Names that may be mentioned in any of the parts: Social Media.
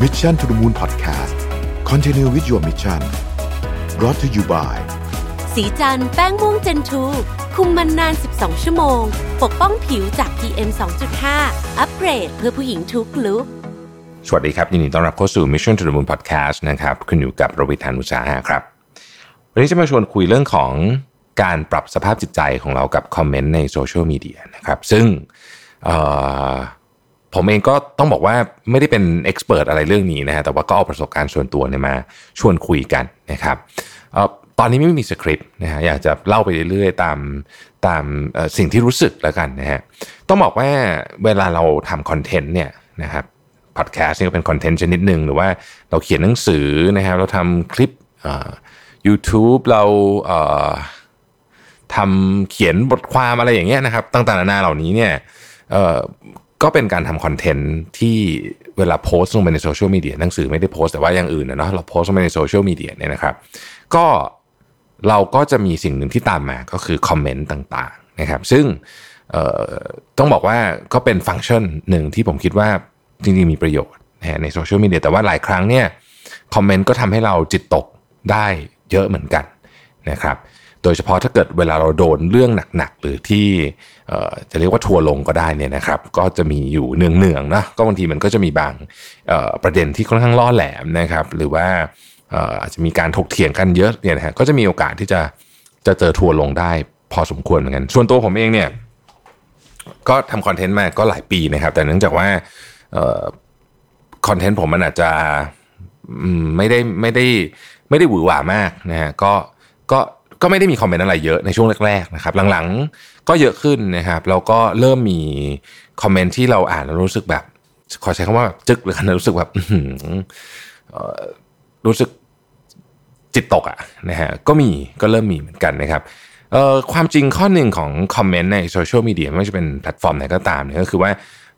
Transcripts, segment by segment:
Mission to the Moon Podcast Continue with your mission Brought to you by สีจันแป้งม่วงเจนทูคุมมันนาน12ชั่วโมงปกป้องผิวจาก PM 2.5 อัปเกรดเพื่อผู้หญิงทุกลุคสวัสดีครับยินดีต้อนรับเข้าสู่ Mission to the Moon Podcast นะครับคุณอยู่กับประวิตร ธานุอุตสาหะครับวันนี้จะมาชวนคุยเรื่องของการปรับสภาพจิตใจของเรากับคอมเมนต์ในโซเชียลมีเดียนะครับซึ่งผมเองก็ต้องบอกว่าไม่ได้เป็นเอ็กซ์เพิร์ทอะไรเรื่องนี้นะฮะแต่ว่าก็เอาประสบการณ์ส่วนตัวเนี่ยมาชวนคุยกันนะครับตอนนี้ไม่มีสคริปต์นะฮะอยากจะเล่าไปเรื่อยๆตามสิ่งที่รู้สึกแล้วกันนะฮะต้องบอกว่าเวลาเราทำคอนเทนต์เนี่ยนะครับพอดแคสต์นี่ก็เป็นคอนเทนต์ชนิดหนึ่งหรือว่าเราเขียนหนังสือนะฮะเราทำคลิปYouTube เราทำเขียนบทความอะไรอย่างเงี้ยนะครับต่างๆนานาเหล่านี้เนี่ยก็เป็นการทำคอนเทนต์ที่เวลาโพสต์ลงไปในโซเชียลมีเดียหนังสือไม่ได้โพสต์แต่ว่าอย่างอื่นเนาะเราโพสต์ลงไปในโซเชียลมีเดียเนี่ยนะครับก็เราก็จะมีสิ่งหนึ่งที่ตามมาก็คือคอมเมนต์ต่างๆนะครับซึ่งต้องบอกว่าก็เป็นฟังก์ชันหนึ่งที่ผมคิดว่าจริงๆมีประโยชน์ในโซเชียลมีเดียแต่ว่าหลายครั้งเนี่ยคอมเมนต์ก็ทำให้เราจิตตกได้เยอะเหมือนกันนะครับโดยเฉพาะถ้าเกิดเวลาเราโดนเรื่องหนักๆหรือที่จะเรียกว่าทัวลงก็ได้เนี่ยนะครับก็จะมีอยู่เนืองๆนะก็บางทีมันก็จะมีบางประเด็นที่ค่อนข้างล่อแหลมนะครับหรือว่าอาจจะมีการถกเถียงกันเยอะเนี่ยนะฮะก็จะมีโอกาสที่จะเจอทัวลงได้พอสมควรเหมือนกันส่วนตัวผมเองเนี่ยก็ทำคอนเทนต์มาก็หลายปีนะครับแต่เนื่องจากว่าคอนเทนต์ผมมันอาจจะไม่ได้หวือหวามากนะฮะก็ไม่ได้มีคอมเมนต์อะไรเยอะในช่วงแรกๆนะครับหลังๆก็เยอะขึ้นนะครับเราก็เริ่มมีคอมเมนต์ที่เราอ่านแล้วรู้สึกแบบขอใช้คำว่าจึกเลยกันรู้สึกแบบรู้สึกจิตตกอ่ะนะฮะก็เริ่มมีเหมือนกันนะครับความจริงข้อหนึ่งของคอมเมนต์ในโซเชียลมีเดียไม่ว่าจะเป็นแพลตฟอร์มไหนก็ตามเนี่ยก็คือว่า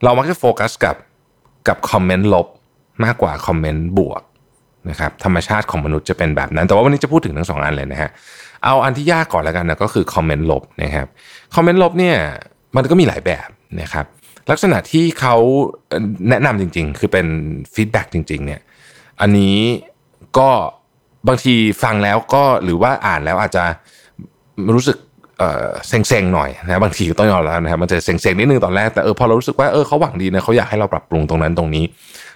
เรามักจะโฟกัสกับคอมเมนต์ลบมากกว่าคอมเมนต์บวกนะครับธรรมชาติของมนุษย์จะเป็นแบบนั้นแต่ว่าวันนี้จะพูดถึงทั้งสองอันเลยนะฮะเอาอันที่ยากก่อนแล้วกันนะก็คือคอมเมนต์ลบนะครับคอมเมนต์ลบเนี่ยมันก็มีหลายแบบนะครับลักษณะที่เขาแนะนำจริงๆคือเป็นฟีดแบ็กจริงๆเนี่ยอันนี้ก็บางทีฟังแล้วก็หรือว่าอ่านแล้วอาจจะรู้สึกเซ็งๆหน่อยนะบางทีก็ต้องยอมรับนะครับมันจะเซ็งๆนิดนึงตอนแรกแต่พอเรารู้สึกว่าเขาหวังดีนะเขาอยากให้เราปรับปรุงตรงนั้นตรงนี้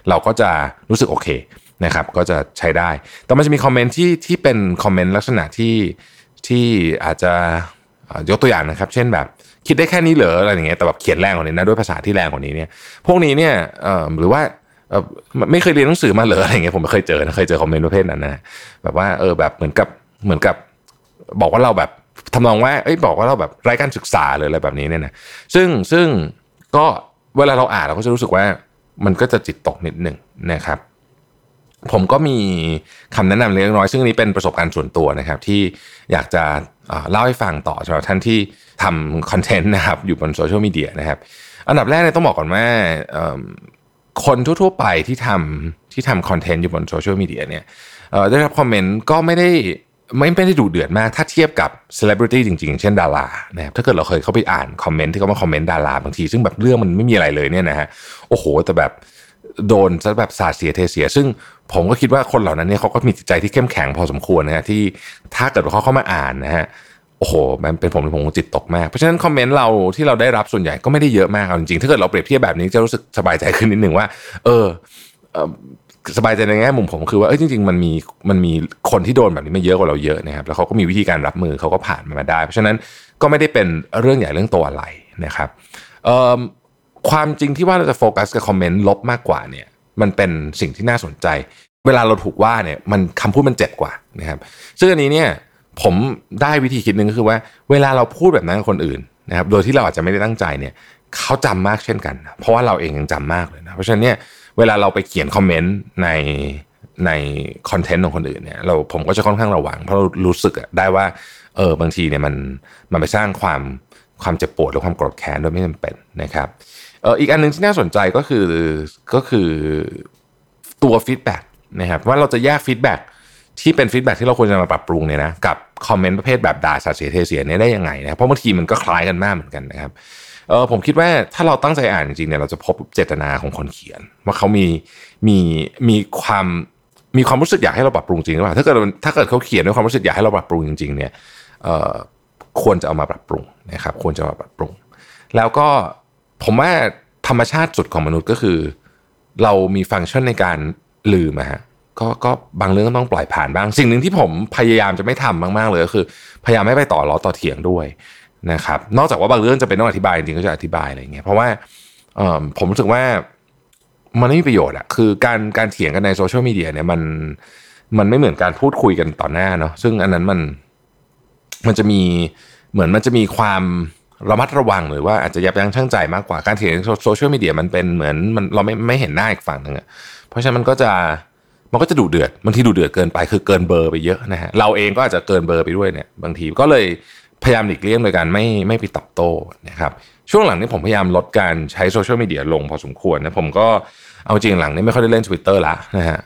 เราก็จะรู้สึกโอเคนะครับก็จะใช้ได้แต่มันจะมีคอมเมนต์ที่เป็นคอมเมนต์ลักษณะที่อาจจะยกตัวอย่างนะครับเช่นแบบคิดได้แค่นี้เหรออะไรอย่างเงี้ยแต่แบบเขียนแรงกว่านี้นะด้วยภาษาที่แรงกว่านี้เนี่ยพวกนี้เนี่ยหรือว่าไม่เคยเรียนหนังสือมาเหรออะไรอย่างเงี้ยผมไม่เคยเจอคอมเมนต์ประเภทนั้นนะแบบว่าแบบเหมือนกับบอกว่าเราแบบทำนองว่าบอกว่าเราแบบไร้การศึกษาหรืออะไรแบบนี้เนี่ยนะซึ่งก็เวลาเราอ่านเราก็จะรู้สึกว่ามันก็จะจิตตกนิดนึงนะครับผมก็มีคำแนะนำเล็กน้อยซึ่งอันนี้เป็นประสบการณ์ส่วนตัวนะครับที่อยากจะเล่าให้ฟังต่อสำหรับท่านที่ทำคอนเทนต์นะครับอยู่บนโซเชียลมีเดียนะครับอันดับแรกเนี่ยต้องบอกก่อนว่าคนทั่วๆไปที่ทำคอนเทนต์อยู่บนโซเชียลมีเดียเนี่ยได้รับคอมเมนต์ก็ไม่ได้ดุเดือดมากถ้าเทียบกับเซเลบริตี้จริงๆเช่นดารานะครับถ้าเกิดเราเคยเข้าไปอ่านคอมเมนต์ที่เขามาคอมเมนต์ดาราบางทีซึ่งแบบเรื่องมันไม่มีอะไรเลยเนี่ยนะฮะโอ้โหแต่แบบโดนซะแบบสาดเสียเทเสียซึ่งผมก็คิดว่าคนเหล่านั้นเนี่ยเขาก็มีจิตใจที่เข้มแข็งพอสมควรนะฮะที่ถ้าเกิดว่าเขาเข้ามาอ่านนะฮะโอ้โหมันเป็นผมจิตตกมากเพราะฉะนั้นคอมเมนต์เราที่เราได้รับส่วนใหญ่ก็ไม่ได้เยอะมากเอาจริงๆถ้าเกิดเราเปรียบเทียบแบบนี้จะรู้สึกสบายใจขึ้นนิดนึงว่าสบายใจในแง่มุมผมคือว่าจริงๆมันมีคนที่โดนแบบนี้มาเยอะกว่าเราเยอะนะครับแล้วเขาก็มีวิธีการรับมือเขาก็ผ่านมาได้เพราะฉะนั้นก็ไม่ได้เป็นเรื่องใหญ่เรื่องโตอะไรนะครับความจริงที่ว่าเราจะโฟกัสกับคอมเมนต์ลบมากกว่าเนี่ยมันเป็นสิ่งที่น่าสนใจเวลาเราถูกว่าเนี่ยมันคำพูดมันเจ็บกว่านะครับซึ่งอันนี้เนี่ยผมได้วิธีคิดนึงก็คือว่าเวลาเราพูดแบบนั้นกับคนอื่นนะครับโดยที่เราอาจจะไม่ได้ตั้งใจเนี่ยเขาจำมากเช่นกันนะเพราะว่าเราเองยังจำมากเลยนะเพราะฉะนั้นเนี่ยเวลาเราไปเขียนคอมเมนต์ในคอนเทนต์ของคนอื่นเนี่ยผมก็จะค่อนข้างระวังเพราะรู้สึกได้ว่าบางทีเนี่ยมันไปสร้างความเจ็บปวดหรือความโกรธแค้นโดยไม่จำเป็นนะครับอีกอันนึงที่น่าสนใจก็คือตัวฟีดแบ็กนะครับว่าเราจะแยกฟีดแบ็กที่เป็นฟีดแบ็กที่เราควรจะมาปรับปรุงเนี่ยนะกับคอมเมนต์ประเภทแบบด่าสาดเสียเทเสียเนี่ยได้ยังไงนะเพราะบางทีมันก็คล้ายกันมากเหมือนกันนะครับ ผมคิดว่าถ้าเราตั้งใจอ่านจริงๆเนี่ยเราจะพบเจตนาของคนเขียนว่าเขามีความรู้สึกอยากให้เราปรับปรุงจริงหรือเปล่าถ้าเกิดเขาเขียนด้วยความรู้สึกอยากให้เราปรับปรุงจริงๆเนี่ยควรจะเอามาปรับปรุงนะครับควรจะมาปรับปรุงแล้วก็ผมว่าธรรมชาติสุดของมนุษย์ก็คือเรามีฟังก์ชันในการลืมนะฮะก็บางเรื่องก็ต้องปล่อยผ่านบ้างสิ่งหนึ่งที่ผมพยายามจะไม่ทำมากๆเลยก็คือพยายามไม่ไปต่อล้อต่อเถียงด้วยนะครับนอกจากว่าบางเรื่องจะเป็นต้องอธิบายจริงก็จะอธิบายอะไรอย่างเงี้ยเพราะว่าผมรู้สึกว่ามันไม่มีประโยชน์อะคือการเถียงกันในโซเชียลมีเดียเนี่ยมันไม่เหมือนการพูดคุยกันต่อหน้าเนาะซึ่งอันนั้นมันจะมีเหมือนมันจะมีความระมัดระวังหรือว่าอาจจะยับยั้งชั่งใจมากกว่าการเถียงในโซเชียลมีเดียมันเป็นเหมือนมันเราไม่เห็นหน้าอีกฝั่งนึงอะเพราะฉะนั้นมันก็จะดุเดือดบางทีดุเดือดเกินไปคือเกินเบอร์ไปเยอะนะฮะเราเองก็อาจจะเกินเบอร์ไปด้วยเนี่ยบางทีก็เลยพยายามหลีกเลี่ยงโดยการไม่ไปตอบโต้นะครับช่วงหลังนี้ผมพยายามลดการใช้โซเชียลมีเดียลงพอสมควรนะผมก็เอาจริงหลังนี้ไม่ค่อยได้เล่น Twitter ละนะฮะ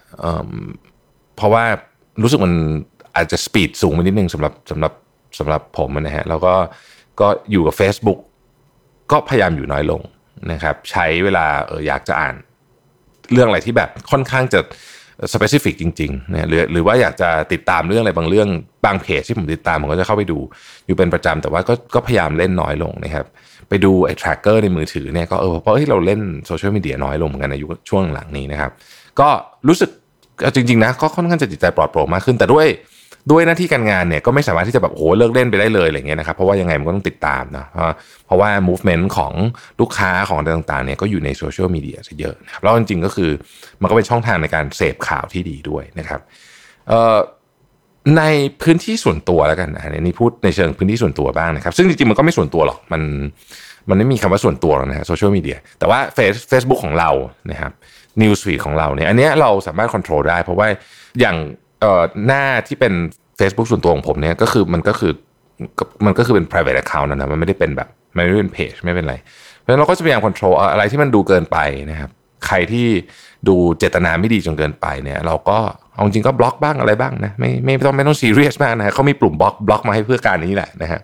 เพราะว่ารู้สึกมันอาจจะสปีดสูงไปนิดนึงสำหรับผมนะฮะแล้วก็อยู่กับ Facebook ก็พยายามอยู่น้อยลงนะครับใช้เวลาอยากจะอ่านเรื่องอะไรที่แบบค่อนข้างจะspecific จริงๆนะหรือว่าอยากจะติดตามเรื่องอะไรบางเรื่องบางเพจที่ผมติดตามผมก็จะเข้าไปดูอยู่เป็นประจำแต่ว่าก็พยายามเล่นน้อยลงนะครับไปดูไอ้ tracker ในมือถือเนี่ยก็เพราะที่เราเล่นโซเชียลมีเดียน้อยลงเหมือนกันในยุคช่วงหลังนี้นะครับก็รู้สึกจริงๆนะก็ค่อนข้างจะจิตใจปลอดโปร่งมากขึ้นแต่ด้วยหน้าที่การงานเนี่ยก็ไม่สามารถที่จะแบบโอ้โหเลิกเล่นไปได้เลยอะไรเงี้ยนะครับเพราะว่ายังไงมันก็ต้องติดตามนะเพราะว่า movement ของลูกค้าของอะไรต่างๆเนี่ยก็อยู่ในโซเชียลมีเดียซะเยอะนะครับแล้วจริงๆก็คือมันก็เป็นช่องทางในการเสพข่าวที่ดีด้วยนะครับในพื้นที่ส่วนตัวแล้วกันนะนี่พูดในเชิงพื้นที่ส่วนตัวบ้างนะครับซึ่งจริงๆมันก็ไม่ส่วนตัวหรอกมันไม่มีคำว่าส่วนตัวหรอกนะฮะโซเชียลมีเดียแต่ว่า Facebook ของเรานะครับ News Feed ของเราเนี่ยอันเนี้ยเราสามารถควบคุมได้เพราะว่าอย่างหน้าที่เป็น Facebook ส่วนตัวของผมเนี่ยก็คือเป็น private account นะมันไม่ได้เป็นแบบมันไม่ได้เป็นเพจไม่เป็นไรเพราะฉะนั้นเราก็จะพยายามควบคุมอะไรที่มันดูเกินไปนะครับใครที่ดูเจตนาไม่ดีจนเกินไปเนี่ยเราก็เอาจริงก็บล็อกบ้างอะไรบ้างนะไม่ต้องซีเรียสมากนะเขามีปุ่มบล็อกมาให้เพื่อการนี้แหละนะฮะ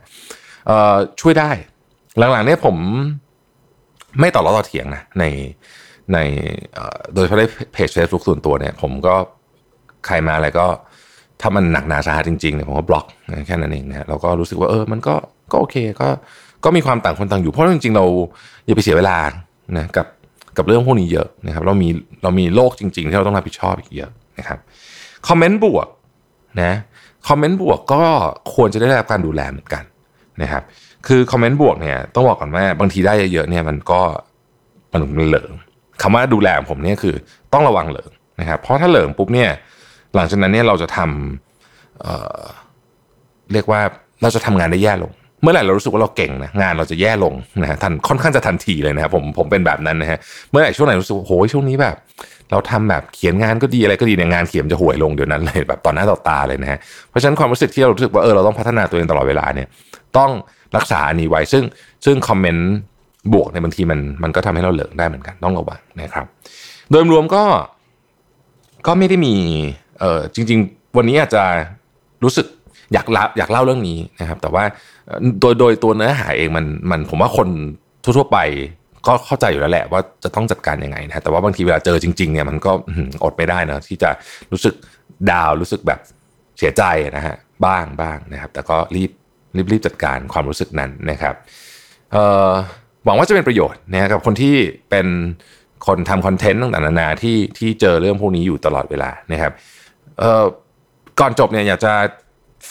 ช่วยได้หลังๆเนี่ยผมไม่ต่อล้อต่อเถียงนะในโดยเฉพาะในเพจ Facebook ส่วนตัวเนี่ยผมก็ใครมาอะไรก็ถ้ามันหนักหนาสาหัสจริงๆเนี่ยผมก็บล็อกแค่นั้นเองนะแล้วก็รู้สึกว่ามันก็โอเคก็มีความต่างคนต่างอยู่เพราะจริงๆเราอย่าไปเสียเวลานะกับเรื่องพวกนี้เยอะนะครับเรามีโลกจริงๆที่เราต้องรับผิดชอบอีกเยอะนะครับคอมเมนต์บวกนะคอมเมนต์บวกก็ควรจะได้รับการดูแลเหมือนกันนะครับคือคอมเมนต์บวกเนี่ยต้องบอกก่อนว่าบางทีได้เยอะๆเนี่ยมันเหลิงคำว่าดูแลของผมเนี่ยคือต้องระวังเหลิงนะครับเพราะถ้าเหลิงปุ๊บเนี่ยหลังจากนั้นเนี่ยเราจะทำเรียกว่าเราจะทำงานได้แย่ลงเมื่อไหร่เรารู้สึกว่าเราเก่งนะงานเราจะแย่ลงนะฮะค่อนข้างจะทันทีเลยนะครับผมเป็นแบบนั้นนะฮะเมื่อไหร่ช่วงไหนรู้สึกโอ้ยช่วงนี้แบบเราทำแบบเขียนงานก็ดีอะไรก็ดีเนี่ยงานเขียนจะห่วยลงเดี๋ยวนั้นเลยแบบต่อหน้าต่อตาเลยนะฮะเพราะฉะนั้นความรู้สึกที่เรารู้สึกว่าเราต้องพัฒนาตัวเองตลอดเวลาเนี่ยต้องรักษาอันนี้ไว้ซึ่งคอมเมนต์บวกในบางทีมันก็ทำให้เราเหลิงได้เหมือนกันต้องระวังนะครับโดยรวมก็ไม่ได้มีจริงๆวันนี้อาจจะรู้สึกอยากเล่าเรื่องนี้นะครับแต่ว่าโดยตัวเนื้อหาเองมันผมว่าคนทั่วๆไปก็เข้าใจอยู่แล้วแหละว่าจะต้องจัดการยังไงนะแต่ว่าบางทีเวลาเจอจริงๆเนี่ยมันก็อดไม่ได้นะที่จะรู้สึกดาวรู้สึกแบบเสียใจนะฮะบ้างนะครับแต่ก็รีบจัดการความรู้สึกนั้นนะครับหวังว่าจะเป็นประโยชน์นะกับคนที่เป็นคนทำคอนเทนต์ต่างๆนานาที่เจอเรื่องพวกนี้อยู่ตลอดเวลานะครับก่อนจบเนี่ยอยากจะ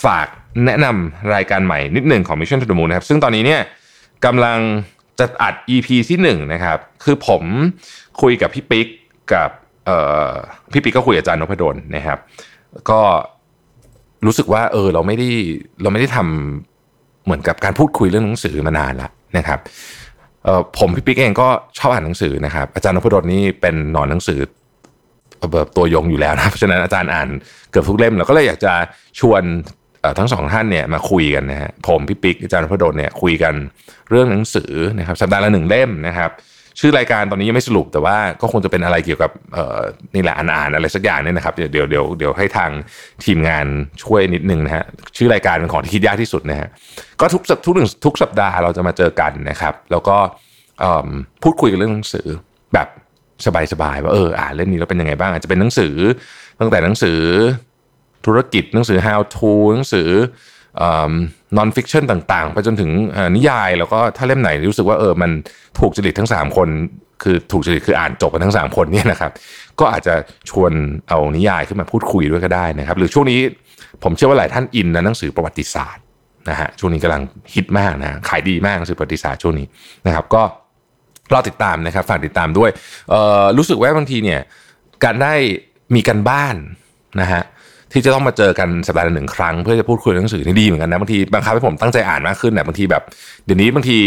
ฝากแนะนำรายการใหม่นิดหนึ่งของ Mission to the Moon นะครับซึ่งตอนนี้เนี่ยกำลังจะอัด EP ที่1นะครับคือผมคุยกับพี่ปิ๊กกับพี่ปิ๊กก็คุยกับอาจารย์นพดลนะครับก็รู้สึกว่าเราไม่ได้ทำเหมือนกับการพูดคุยเรื่องหนังสือมานานแล้วนะครับผมพี่ปิ๊กเองก็ชอบอ่านหนังสือนะครับอาจารย์นพดลนี่เป็นหนอนหนังสือแบบตัวยงอยู่แล้วนะเพราะฉะนั้นอาจารย์อ่านเกือบทุกเล่มแล้วก็เลยอยากจะชวนทั้งสองท่านเนี่ยมาคุยกันนะฮะผมพี่ปิ๊กอาจารย์นพดลเนี่ยคุยกันเรื่องหนังสือนะครับสัปดาห์ละ1เล่มนะครับชื่อรายการตอนนี้ยังไม่สรุปแต่ว่าก็คงจะเป็นอะไรเกี่ยวกับนี่แหละอ่านอะไรสักอย่างเนี่ยนะครับเดี๋ยวให้ทางทีมงานช่วยนิดนึงนะฮะชื่อรายการเป็นของที่คิดยากที่สุดนะฮะก็ทุกสัปดาห์เราจะมาเจอกันนะครับแล้วก็ พูดคุยกันเรื่องหนังสือแบบสบายๆว่าอ่านเล่มนี้แล้วเป็นยังไงบ้างอาจจะเป็นหนังสือตั้งแต่หนังสือธุรกิจหนังสือ how to หนังสือnon fiction ต่างๆไปจนถึงนิยายแล้วก็ถ้าเล่มไหนรู้สึกว่ามันถูกจริตทั้ง3คนคือถูกจริตคืออ่านจบกันทั้ง3คนเนี่ยนะครับก็อาจจะชวนเอานิยายขึ้นมาพูดคุยด้วยก็ได้นะครับหรือช่วงนี้ผมเชื่อว่าหลายท่านอินนะหนังสือประวัติศาสตร์นะฮะช่วงนี้กำลังฮิตมากนะขายดีมากหนังสือประวัติศาสตร์ช่วงนี้นะครับก็รอติดตามนะครับฝากติดตามด้วยรู้สึกว่าบางทีเนี่ยการได้มีกันบ้านนะฮะที่จะต้องมาเจอกันสัปดาห์ละ1ครั้งเพื่อจะพูดคุยเรื่องหนังสือนี่ดีเหมือนกันนะบางทีบางครั้งให้ผมตั้งใจอ่านมากขึ้นนะบางทีแบบเดี๋ยวนี้บางที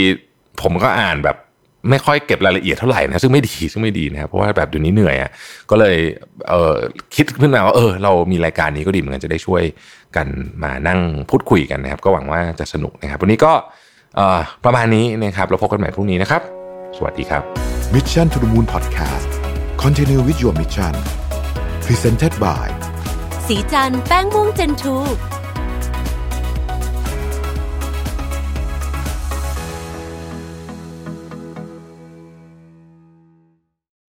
ผมก็อ่านแบบไม่ค่อยเก็บรายละเอียดเท่าไหร่นะซึ่งไม่ดีนะครับเพราะว่าแบบเดี๋ยวนี้เหนื่อยอ่ะก็เลยคิดขึ้นมาว่าเรามีรายการนี้ก็ดีเหมือนกันจะได้ช่วยกันมานั่งพูดคุยกันนะครับก็หวังว่าจะสนุกนะครับวันนี้ก็ประมาณนี้นะครับเราพบกันใหม่พรุ่งนี้นะครับสวัสดีครับ Mission to the Moon Podcast Continue with your mission Presented by สีจันทร์แป้งม่วงเจนทู